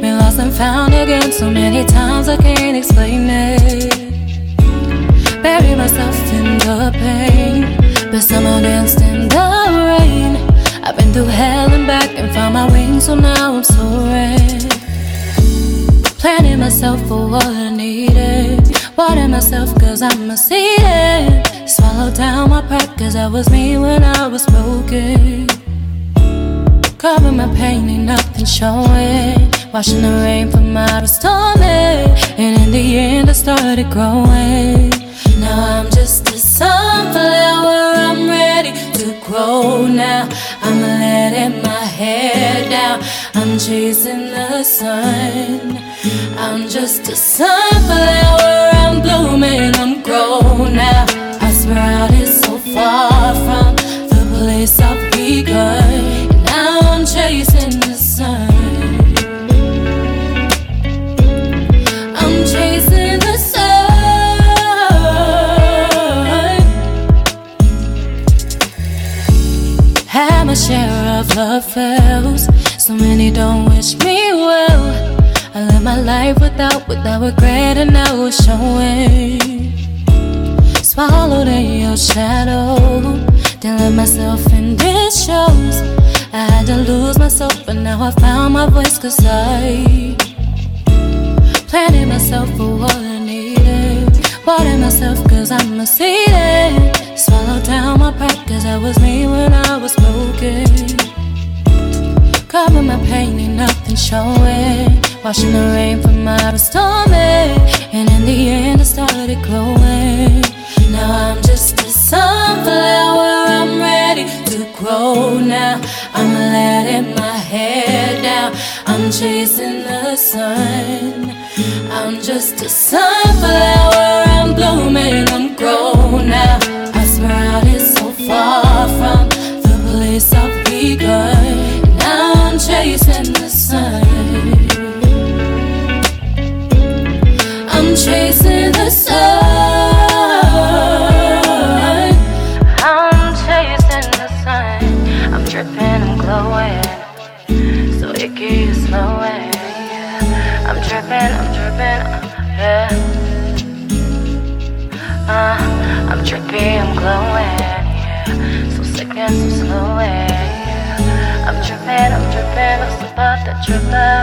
Been lost and found again so many times I can't explain it. Bury myself in the pain, but somehow danced in the rain. I've been through hell and back and found my wings, so now I'm soaring. Planning myself for what I needed, watering myself cause I'm a seed. Swallowed down my pride cause that was me when I was broken. Covering my pain ain't nothing showing. Watching the rain from out of storming. And in the end I started growing. Now I'm just a sunflower, I'm ready to grow now. I'm letting my hair down, I'm chasing the sun. I'm just a sunflower, I'm blooming, I'm grown now. Sprouted so far from the place I've begun. And now I'm chasing the sun. I'm chasing the sun. Had my share of love fails, so many don't wish me well. I live my life without, without regret, and I was showing. Swallowed in your shadow, then let myself in this shows. I had to lose myself, but now I found my voice cause I planted myself for what I needed. Watered myself cause I'm a seed. Swallowed down my pride cause that was me when I was broken. Covered my pain, ain't nothing showing. Washing the rain from out of storming. And in the end I started glowing. Now I'm just a sunflower, I'm ready to grow now. I'm letting my hair down, I'm chasing the sun. I'm just a sunflower, I'm blooming, I'm grown now. I've sprouted so far from the place I've begun. Now I'm chasing the sun. I'm chasing the sun. I'm dripping, yeah. Uh, I'm drippy, I'm glowing, yeah. So sick and so slow, yeah. I'm dripping, I'm dripping, I'm so about that dripper.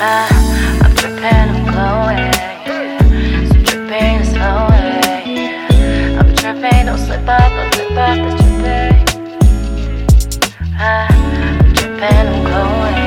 Uh, I'm dripping, I'm glowing, yeah. So drippy and slow, yeah. I'm dripping, don't slip up, don't slip up, that's drippy. Uh, I'm dripping, I'm glowing.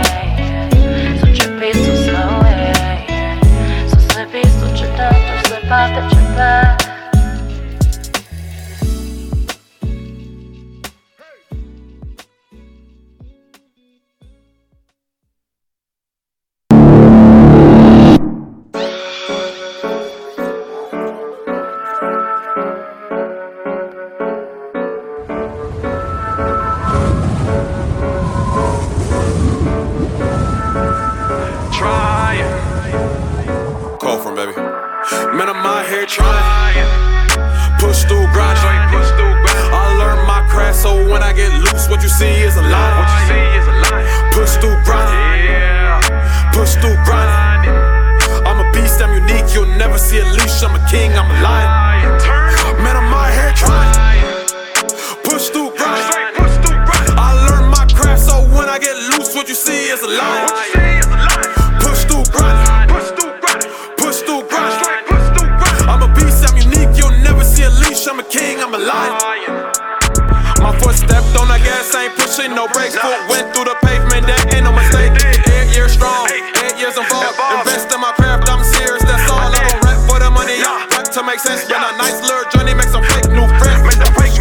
No breaks, no breaks. Went through the pavement, that ain't no mistake. Eight years strong, eight years involved. Invest in my craft, I'm serious, that's all. I don't rap for the money, I rap to make sense. Been a nice little journey, make some fake new friends.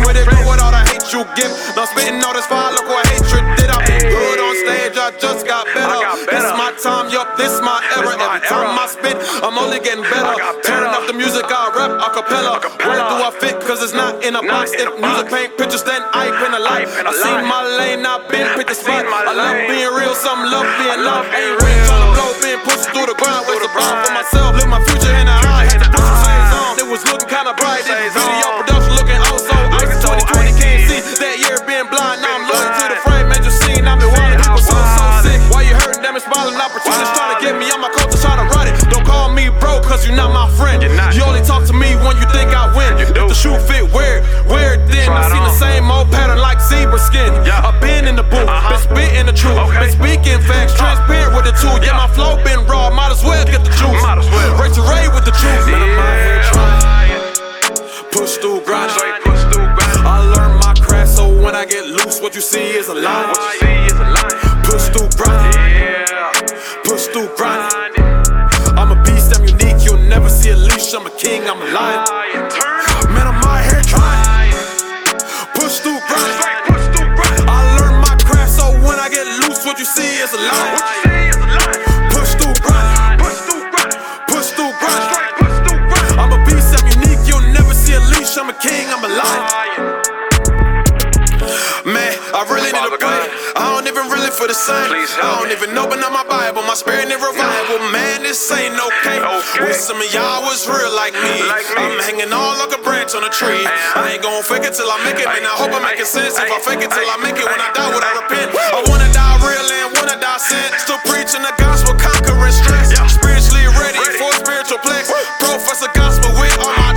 With it, go with all the hate you give. Now spitting all this fire, look what hatred did. I've been good on stage, I just got better. This my time, yup, this my era. Every time I spit, I'm only getting better. Turning up the music, I rap a cappella. Where do I fit? Cause it's not in a box. If music paint pictures, then I paint a life. I seen my lane, I've been picked the spot. I love being real, some love being love. Ain't real, tryna blow, being pushed through the ground. With the bomb for myself, look my future in the eye. Hit the push phase on, it was looking kinda bright. This video production looking oh so icy. twenty twenty can't see, that year being blind. Now I'm loyal to the frame, man, you seen I've been wildin'. People so, so sick, why you hurting them? It's smiling opportunities trying to get me on my culture, trying to run it. Don't call me bro, cause you're not my friend. You only talk to me when you think I win. If the shoe fit weird, weird then I seen the same old pattern like zebra skin. I've been in the booth, been spitting the truth, been speaking facts, transparent with the two. Yeah, my flow been raw, might as well get the juice. Ray to Ray with the truth. Man, I'm out here trying, push through grind. I learned my craft, so when I get loose, what you see is a lie. Push through grind, push through grind. I'm a beast, I'm unique, you'll never see a leash. I'm a king, I'm a lion. Man, I'm out here trying, push through grind. I learned my craft, so when I get loose, what you see is a lie. Push through grind, push through grind. I'm a beast, I'm unique, you'll never see a leash. I'm a king, I'm a lion. Man, I really need a break. I don't even really feel the same. I don't even know, but not my Bible. My spirit never revived. Well, man, this ain't okay. Wish some of y'all was real like me. I'm hanging on like a branch on a tree. I ain't gon' fake it till I make it. Man, I hope I'm making sense. If I fake it till I make it, when I die, would I repent? I wanna die real and wanna die sin. Still preaching the gospel, conquering stress. Spiritually ready for a spiritual plex. Professor gospel with all my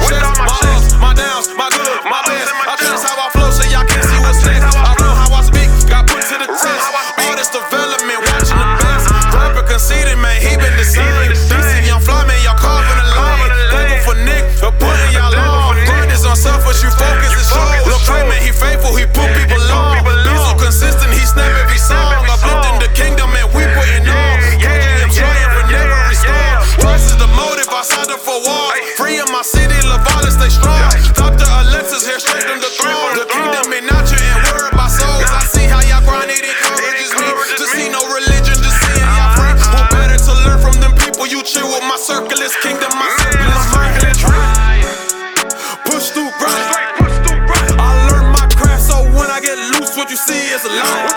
chest. My ups, my downs, my good, my best. I trust how I flow so y'all can see what's next. I know how I speak, got put to the test. All this development, watching the best. Rapper conceited, man, he been the same. D C Young Fly, man, y'all carving a line. Thankful for Nick, for putting y'all on. Grind is on selfish, you focus and show. Look, Trey, man, he faithful, he put people on. Be so consistent, he snap every song. Uplifting the kingdom, and we putting on. K G M triumph and never restored. Trust is the motive, I signed up for war. Free in my city, Laval, stay strong. Doctor Alexis here, straight from the throne. The kingdom in nature and word by souls. I see how y'all grind, it encourages me. To see no religion, just seeing y'all free. Who better to learn from them people you cheer with? My circle is kingdom, my circle is circle. Push through grind. I learned my craft, so when I get loose, what you see is a lie.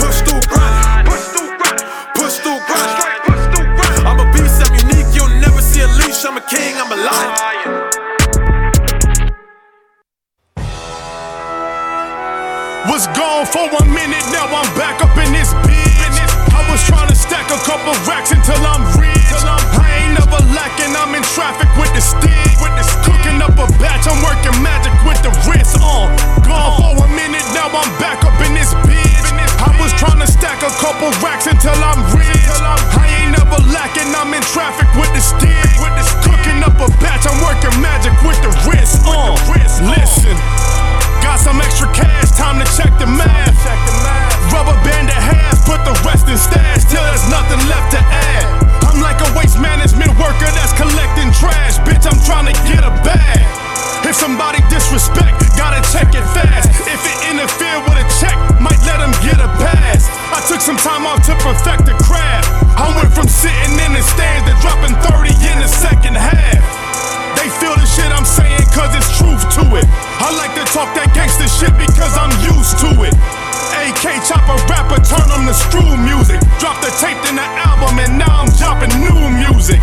Push through grind. Push through grind. I'm a beast, I'm unique, you'll never see a leash. I'm a king, I'm a lion. Was gone for a minute, now I'm back up in this bitch. I was trying to stack a couple racks until I'm rich. I ain't never lacking, I'm in traffic with the stick. Cooking up a batch, I'm working magic with the wrist on. Gone for a minute, now I'm back up in this bitch. I was trying to stack a couple racks until I'm rich. I ain't never lacking, I'm in traffic with the stick. Cooking up a batch, I'm working magic with the wrist on. Listen. Got some extra cash, time to check the math. Rubber band to half, put the rest in stash till there's nothing left to add. I'm like a waste management worker that's collecting trash. Bitch, I'm trying to get a bag. If somebody disrespect, gotta check it fast. If it interfere with a check, might let them get a pass. I took some time off to perfect the craft. I went from sitting in the stands to dropping thirty in the second half. They feel the shit I'm saying cause it's truth to it. I like to talk that gangster shit because I'm used to it. A K chop a rapper, turn on the screw music. Drop the tape in the album and now I'm dropping new music.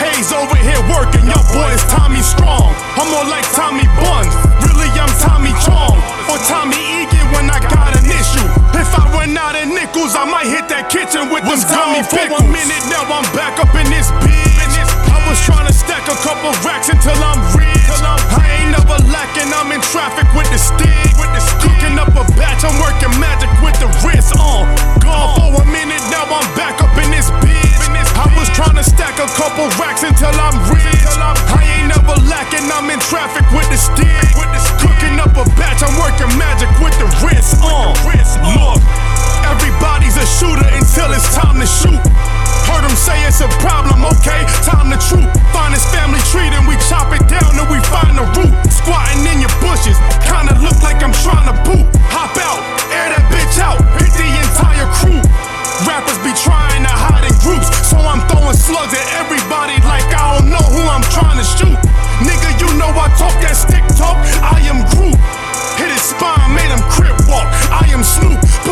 Hayes over here working, your boy is Tommy Strong. I'm more like Tommy Buns, really I'm Tommy Chong. Or Tommy Egan when I got an issue. If I run out of nickels, I might hit that kitchen with them Tommy pickles. For one minute, now I'm back up in this bitch. I was trying to stack a couple racks until I'm rich. I ain't never lacking, I'm in traffic with the stick. Cooking up a batch, I'm working magic with the wrist on. Gone for a minute, now I'm back up in this bitch. I was trying to stack a couple racks until I'm rich. I ain't never lacking, I'm in traffic with the stick. Cooking up a batch, I'm working magic with the wrist on. Look.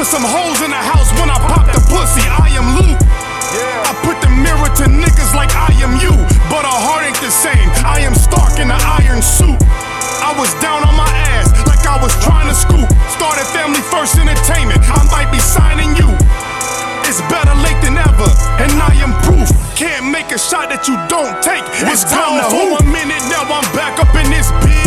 Put some holes in the house when I pop the pussy. I am Luke. Yeah. I put the mirror to niggas like I am you. But our heart ain't the same. I am Stark in the iron suit. I was down on my ass like I was trying to scoop. Started Family First Entertainment. I might be signing you. It's better late than ever, and I am proof. Can't make a shot that you don't take. It's time to hold a minute, now I'm back up in this bitch.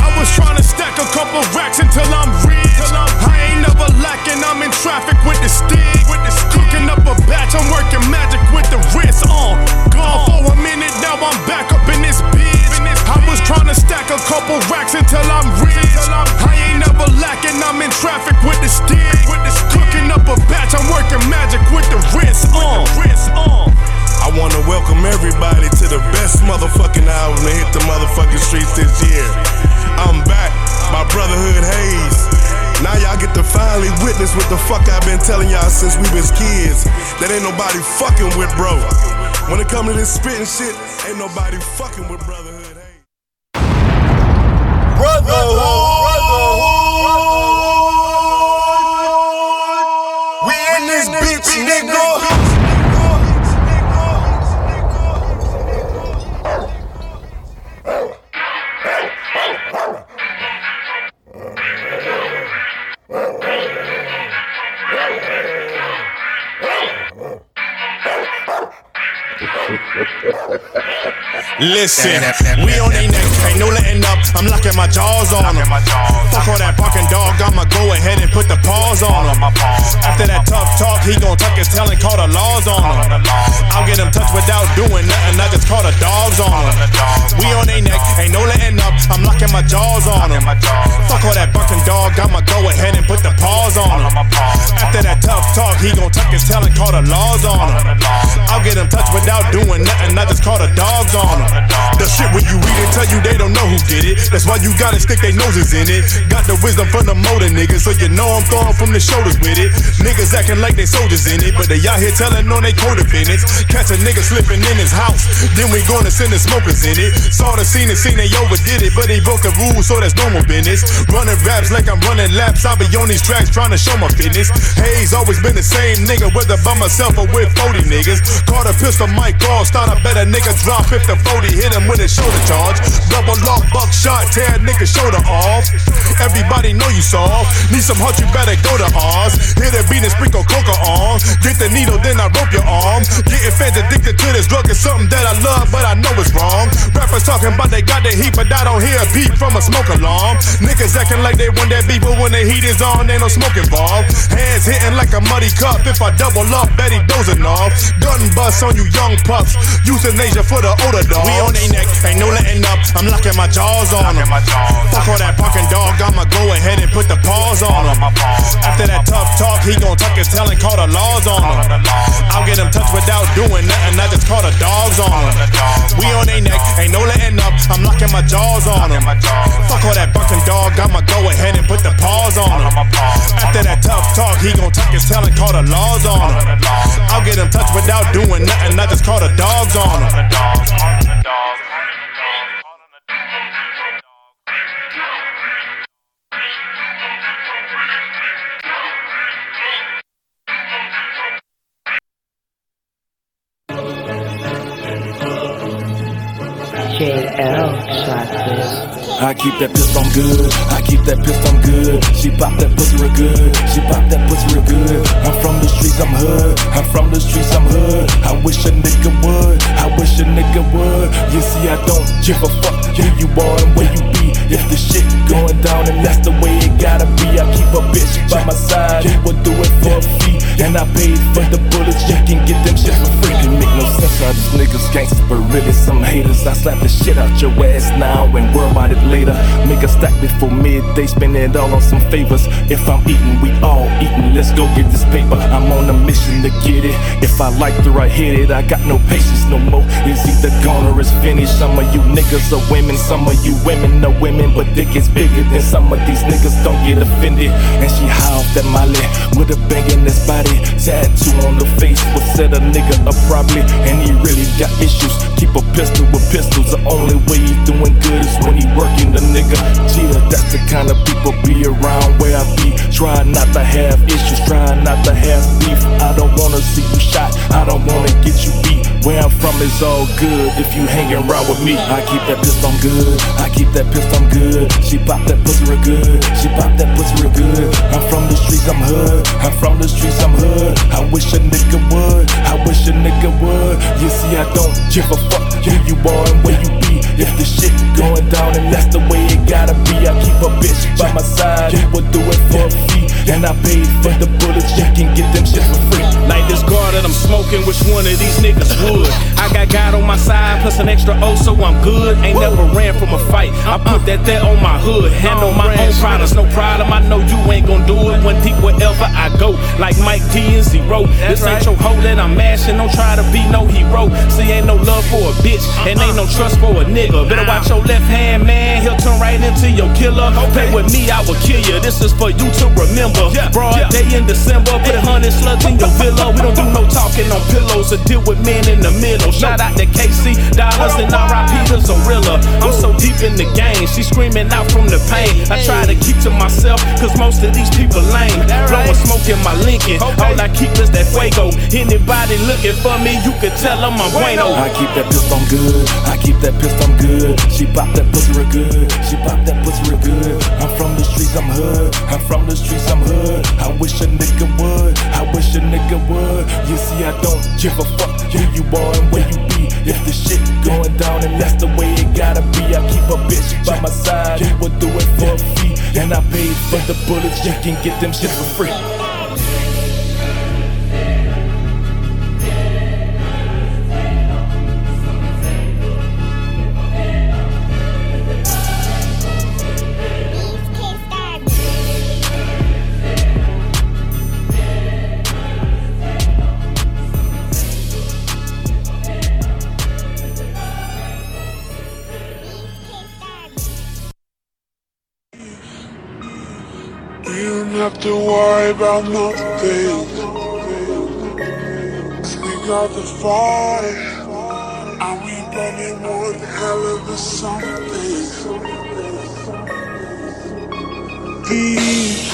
I was trying to stack a couple racks until I'm rich. I ain't never lacking, I'm in traffic with the stick. Cooking up a batch, I'm working magic with the wrist on. Gone for a minute, now I'm back up in this bitch. I was trying to stack a couple racks until I'm rich. I ain't never lacking, I'm in traffic with the stick. Cooking up a batch, I'm working magic with the wrist on. I wanna welcome everybody to the best motherfucking album to hit the motherfucking streets this year. I'm back, my brotherhood Hayes. Now y'all get to finally witness what the fuck I've been telling y'all since we was kids. That ain't nobody fucking with, bro. When it come to this spitting shit, ain't nobody fucking with brotherhood Hayes. Brotherhood! Listen, we on they next, ain't no letting up. I'm locking my jaws on them. Fuck all that barking dog, I'ma go ahead and put the paws on him. After that tough talk, he gon' tuck his tail and call the laws on him. I'll get him touched without doing nothing, I just call the dogs on him. We on they neck, ain't no letting up. I'm locking my jaws on him. Fuck all that barking dog, I'ma go ahead and put the paws on him. After that tough talk, he gon' tuck his tail and call the laws on him. I'll get him touched without doing nothing, I just call the dogs on him. The shit when you read it tell you they don't know who did it. That's why you gotta stick they noses in it. Got the wisdom from the motor niggas, so you know I'm throwing from the shoulders with it. Niggas acting like they soldiers in it, but they out here telling on they codependents. Catch a nigga slipping in his house, then we gonna send the smokers in it. Saw the scene and seen they overdid it, but they broke the rules, so that's normal business. Running raps like I'm running laps, I be on these tracks trying to show my fitness. Hayes always been the same nigga, whether by myself or with forty niggas. Caught a pistol, Mike Ross, thought I better nigga drop if the forty hit him with a shoulder charge. Double lock, buck shot, tear nigga shoulder off. Everybody know you soft. Need some heart, you better go to Oz. Hit a beat and sprinkle coca on. Get the needle, then I rope your arm. Getting fans addicted to this drug is something that I love, but I know it's wrong. Rappers talking about they got the heat, but I don't hear a beat from a smoke alarm. Niggas acting like they want that beat, but when the heat is on, ain't no smoke involved. Hands hitting like a muddy cup. If I double up, Betty dozing off. Gun bust on you young pups. Euthanasia for the older dog. We on they neck, ain't no letting up. I'm locking my jaws on them. Fuck all that barking dog, I'ma go ahead and put the paws on him. After that tough talk, he gon' tuck his tail and call the laws on him. I'll get him touched without doing nothing, I just call the dogs on him. We on they neck, ain't no letting up. I'm locking my jaws on him. Fuck all that barking dog, I'ma go ahead and put the paws on him. After that tough talk, he gon' tuck his tail and call the laws on him. I'll get him touched without doing nothing, I just call the dogs on him. Dogs. J L shot this. I keep that pistol, I'm good. I keep that pistol, I'm good. She pop that pussy real good. She pop that pussy real good. I'm from the streets, I'm hood. I'm from the streets, I'm hood. I wish a nigga would. I wish a nigga would. You see, I don't give a fuck who you are and where you be. If the shit going down and that's the way it gotta be. I keep a bitch by my side. He would do it for a fee. And I paid for the bullets. You can get them shit for free. It make no sense how these niggas gangsters, but really some haters. I slap the shit out your ass now and worry about it later. Make a stack before midday, spend it all on some favors. If I'm eating, we all eating. Let's go get this paper. I'm on a mission to get it. If I like to, I hit it. I got no patience no more. It's either gone or it's finished. Some of you niggas are women, some of you women are women, but dick is bigger than some of these niggas. Don't get offended. And she high off that molly. with a bang in his body. Tattoo on the face will set a nigga up probably, and he really got issues. Keep a pistol with pistols. The only way he doing good is when he working the nigga. Yeah, that's the kind of people be around where I be. Try not to have issues, try not to have beef. I don't wanna see you shot, I don't wanna get you beat. Where I'm from is all good if you hangin' around with me. I keep that pistol, I'm good. I keep that pistol, I'm good. She pop that pussy real good. She pop that pussy real good. I'm from the streets, I'm hood. I'm from the streets, I'm hood. I wish a nigga would. I wish a nigga would. You see, I don't give a fuck who you are and where you be. If the shit going down and that's the way it gotta be. I keep a bitch by my side. He would do it for a fee. And I paid for the bullets. You can get them shit for free. Like this car that I'm smoking, which one of these niggas would? I got God on my side, plus an extra O, so I'm good. Ain't Woo. never ran from a fight. I put that there on my hood. Handle my own products, no problem. I know you ain't gon' do it. One peep wherever I go, like Mike D and Zero. That's this ain't right. Your hoe that I'm mashing. Don't try to be no hero. See, ain't no love for a bitch, and ain't no trust for a nigga. Better watch your left hand, man. He'll turn right into your killer. Okay, with me, I will kill you. This is for you to remember. Broad day in December, put a hundred slugs in your villa. We don't do no talking on pillows or deal with men in the middle. Shout out to K C Dollars and R I P to Zorilla. I'm so deep in the game, she screaming out from the pain. I try to keep to myself, cause most of these people lame. Blowing smoke in my Lincoln, all I keep is that fuego. Anybody looking for me, you can tell them I'm bueno. I keep that pistol, I'm good. I keep that pistol, I'm good. She pop that pussy real good. She pop that pussy real good. I'm from the streets, I'm hood. I'm from the streets, I'm hood. I wish a nigga would. I wish a nigga would. You see, I don't give a fuck who you are and where you be. If the shit going down and that's the way it gotta be. I keep a bitch by my side, he would do it for a fee. And I paid for the bullets, you can get them shit for free. Don't have to worry about nothing, cause we got the fire, and we burning one hell of a something. Peace.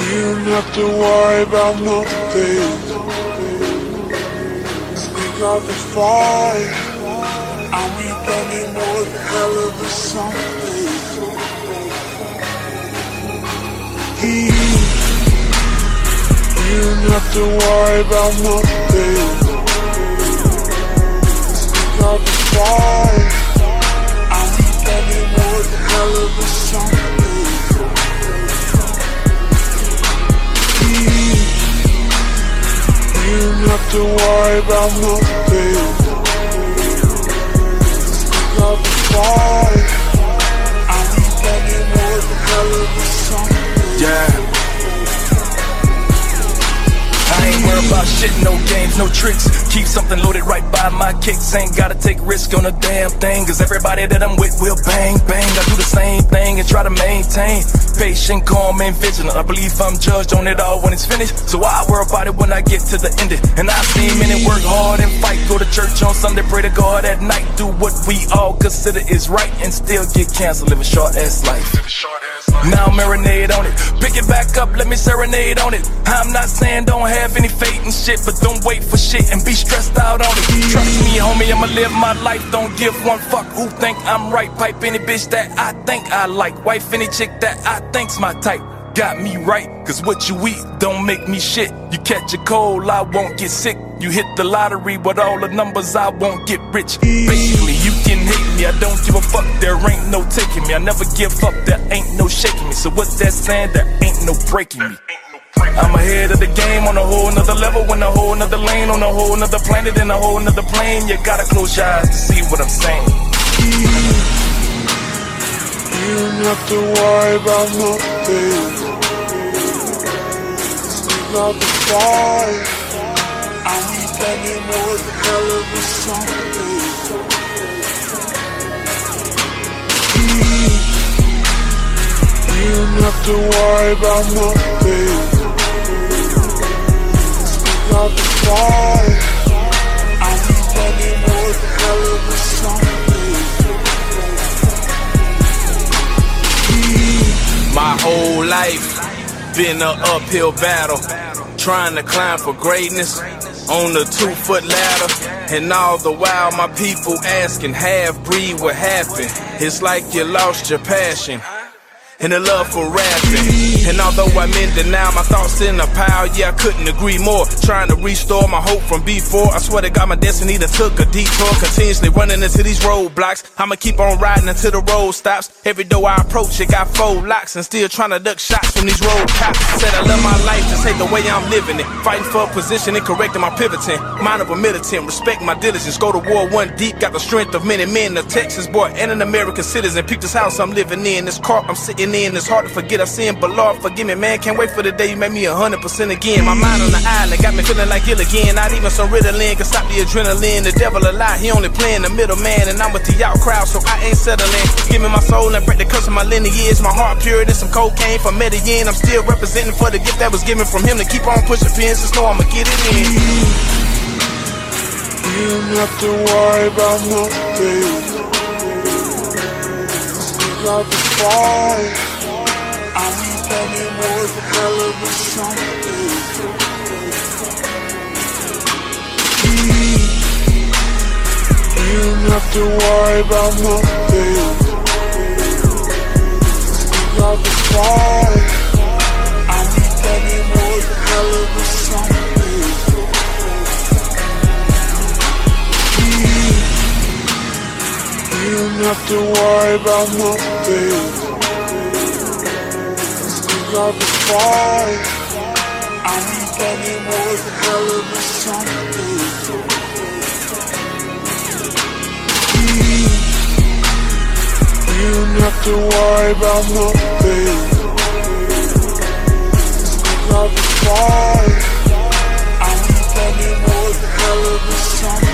You don't have to worry about nothing, cause we got the fire, and we burning one hell of a something. You don't have to worry about nothing, cause we got the fire, and we burning one hell of a something. You don't have to worry about nothing, cause we got the fire, and we burning one hell of a something. Yeah, I ain't worried about shit, no games, no tricks. Keep something loaded right by my kicks. Ain't gotta take risk on a damn thing, cause everybody that I'm with will bang, bang. I do the same thing and try to maintain. Patient, calm, and vigilant. I believe I'm judged on it all when it's finished, so I worry about it when I get to the end it. And I see men and work hard and fight. Go to church on Sunday, pray to God at night. Do what we all consider is right and still get canceled. Live a short-ass life. Now marinade on it. Pick it back up, let me serenade on it. I'm not saying don't have any fate and shit, but don't wait for shit and be stressed out on it. Trust me, homie, I'ma live my life. Don't give one fuck who think I'm right. Pipe any bitch that I think I like. Wife any chick that I think's my type. Got me right, cause what you eat don't make me shit. You catch a cold, I won't get sick. You hit the lottery with all the numbers, I won't get rich. Basically, you can hate me, I don't give a fuck, there ain't no taking me. I never give up, there ain't no shaking me. So what's that saying, there ain't no breaking me. I'm ahead of the game on a whole nother level, in a whole nother lane, on a whole nother planet, in a whole nother plane. You gotta close your eyes to see what I'm saying. You don't have to worry about nothing, cause we got the fire, and we burning one hell of a something. You don't have to worry about nothing, Been an uphill battle, trying to climb for greatness on the two-foot ladder. And all the while my people asking, half-breed, what happened? It's like you lost your passion and the love for rapping. And although I'm in denial, my thoughts in a pile, yeah, I couldn't agree more. Trying to restore my hope from before. I swear to God, my destiny done took a detour. Continuously running into these roadblocks. I'ma keep on riding until the road stops. Every door I approach, it got four locks. And still trying to duck shots from these road cops. Said I love my life, just hate the way I'm living it. Fighting for a position and correcting my pivoting. Mind of a militant, respect my diligence. Go to war one deep, got the strength of many men. A Texas boy and an American citizen. Peep this house I'm living in, this car I'm sitting in. In. It's hard to forget I sinned, but Lord forgive me, man. Can't wait for the day you make me a hundred percent again. My mind on the island got me feeling like ill again. Not even some Ritalin can stop the adrenaline. The devil a lie, he only playing the middle man. And I'm with the y'all crowd, so I ain't settling. Give me my soul and break the curse of my lineage. My heart pure and some cocaine from Medellin. I'm still representing for the gift that was given from him. To keep on pushing pins, just know I'ma get it in. You don't have to worry about no thing. Love is fine. I need that it was a hell of a something. You don't have to worry about nothing. Love is fine. I need that it was a hell of a something. You don't have to worry about nothing. Love is fine. I need that it was a hell of a something. You don't have to worry about nothing. Love is fine. I need that it was a hell of a something.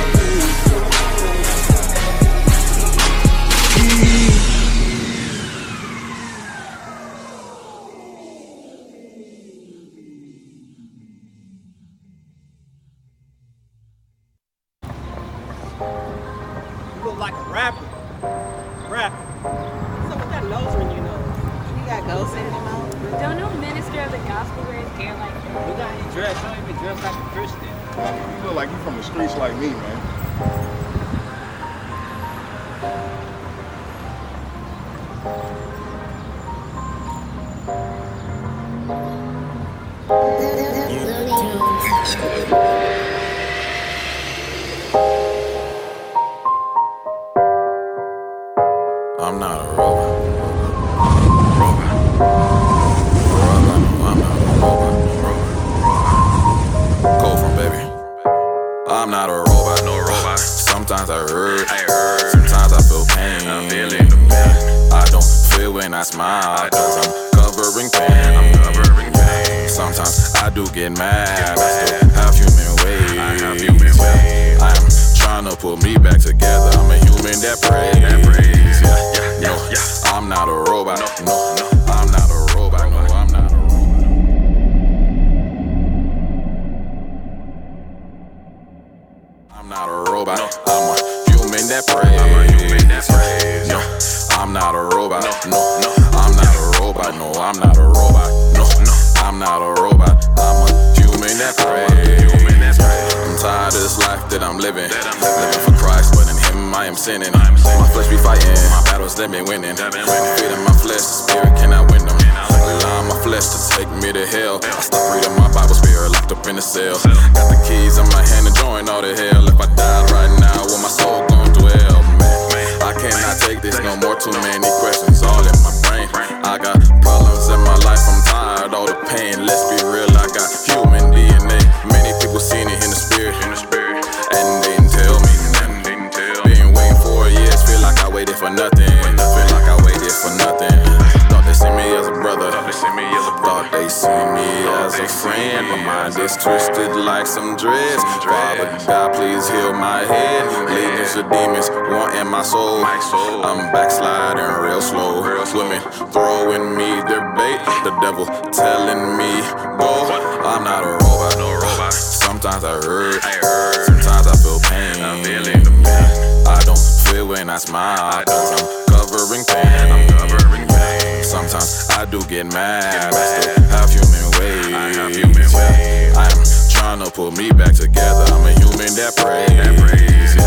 sometimes I do get mad. I still have human ways. Yeah. I'm trying to put me back together. I'm a human that prays. Yeah.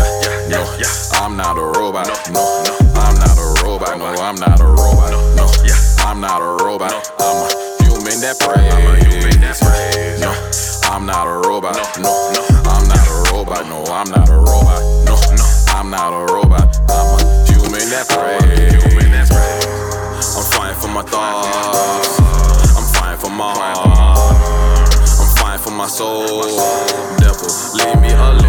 No, I'm not a robot. No, I'm not a robot. No, I'm not a robot. No, I'm not a robot. I'm a human that prays. No, I'm not a robot. No, I'm not a robot. No, I'm not a robot. No, I'm not a robot. I'm a human that prays. I'm fine for my thoughts, I'm fine for my heart, I'm fine for my soul. Devil, leave me alone.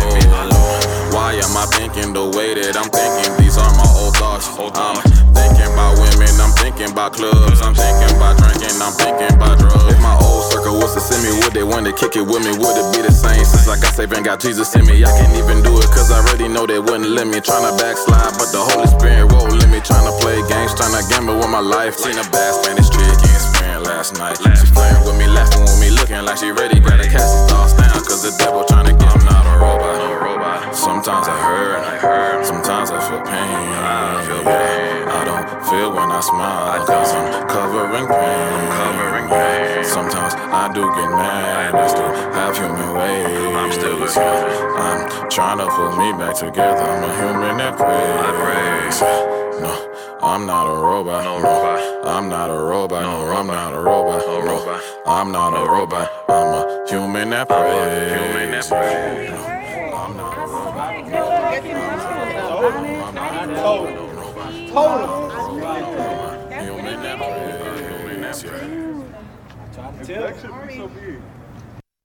Why am I thinking the way that I'm thinking? These are my old thoughts. I'm thinking about women, I'm thinking about clubs, I'm thinking about drinking, I'm thinking about drugs. If my old circle was to send me, would they want to kick it with me? Would it be the same since I got saved and got Jesus in me? I can't even do it cause I already know they wouldn't let me. Tryna backslide but the Holy Spirit won't let me. Tryna play games, tryna gamble with my life. Seen a bad Spanish chick in Spain last night. She playing with me, laughing with me, looking like she ready. Gotta cast some thoughts down cause the devil tryna get me. I'm not a robot. Sometimes I hurt, sometimes I feel pain. I don't feel when I smile, cause I'm covering pain. Sometimes I do get mad, I still have human ways. I'm trying to pull me back together, I'm a human that prays. No, I'm not a robot, no, I'm not a robot, no, I'm not a robot, no, I'm not a robot, I'm a human that prays. Total. Total.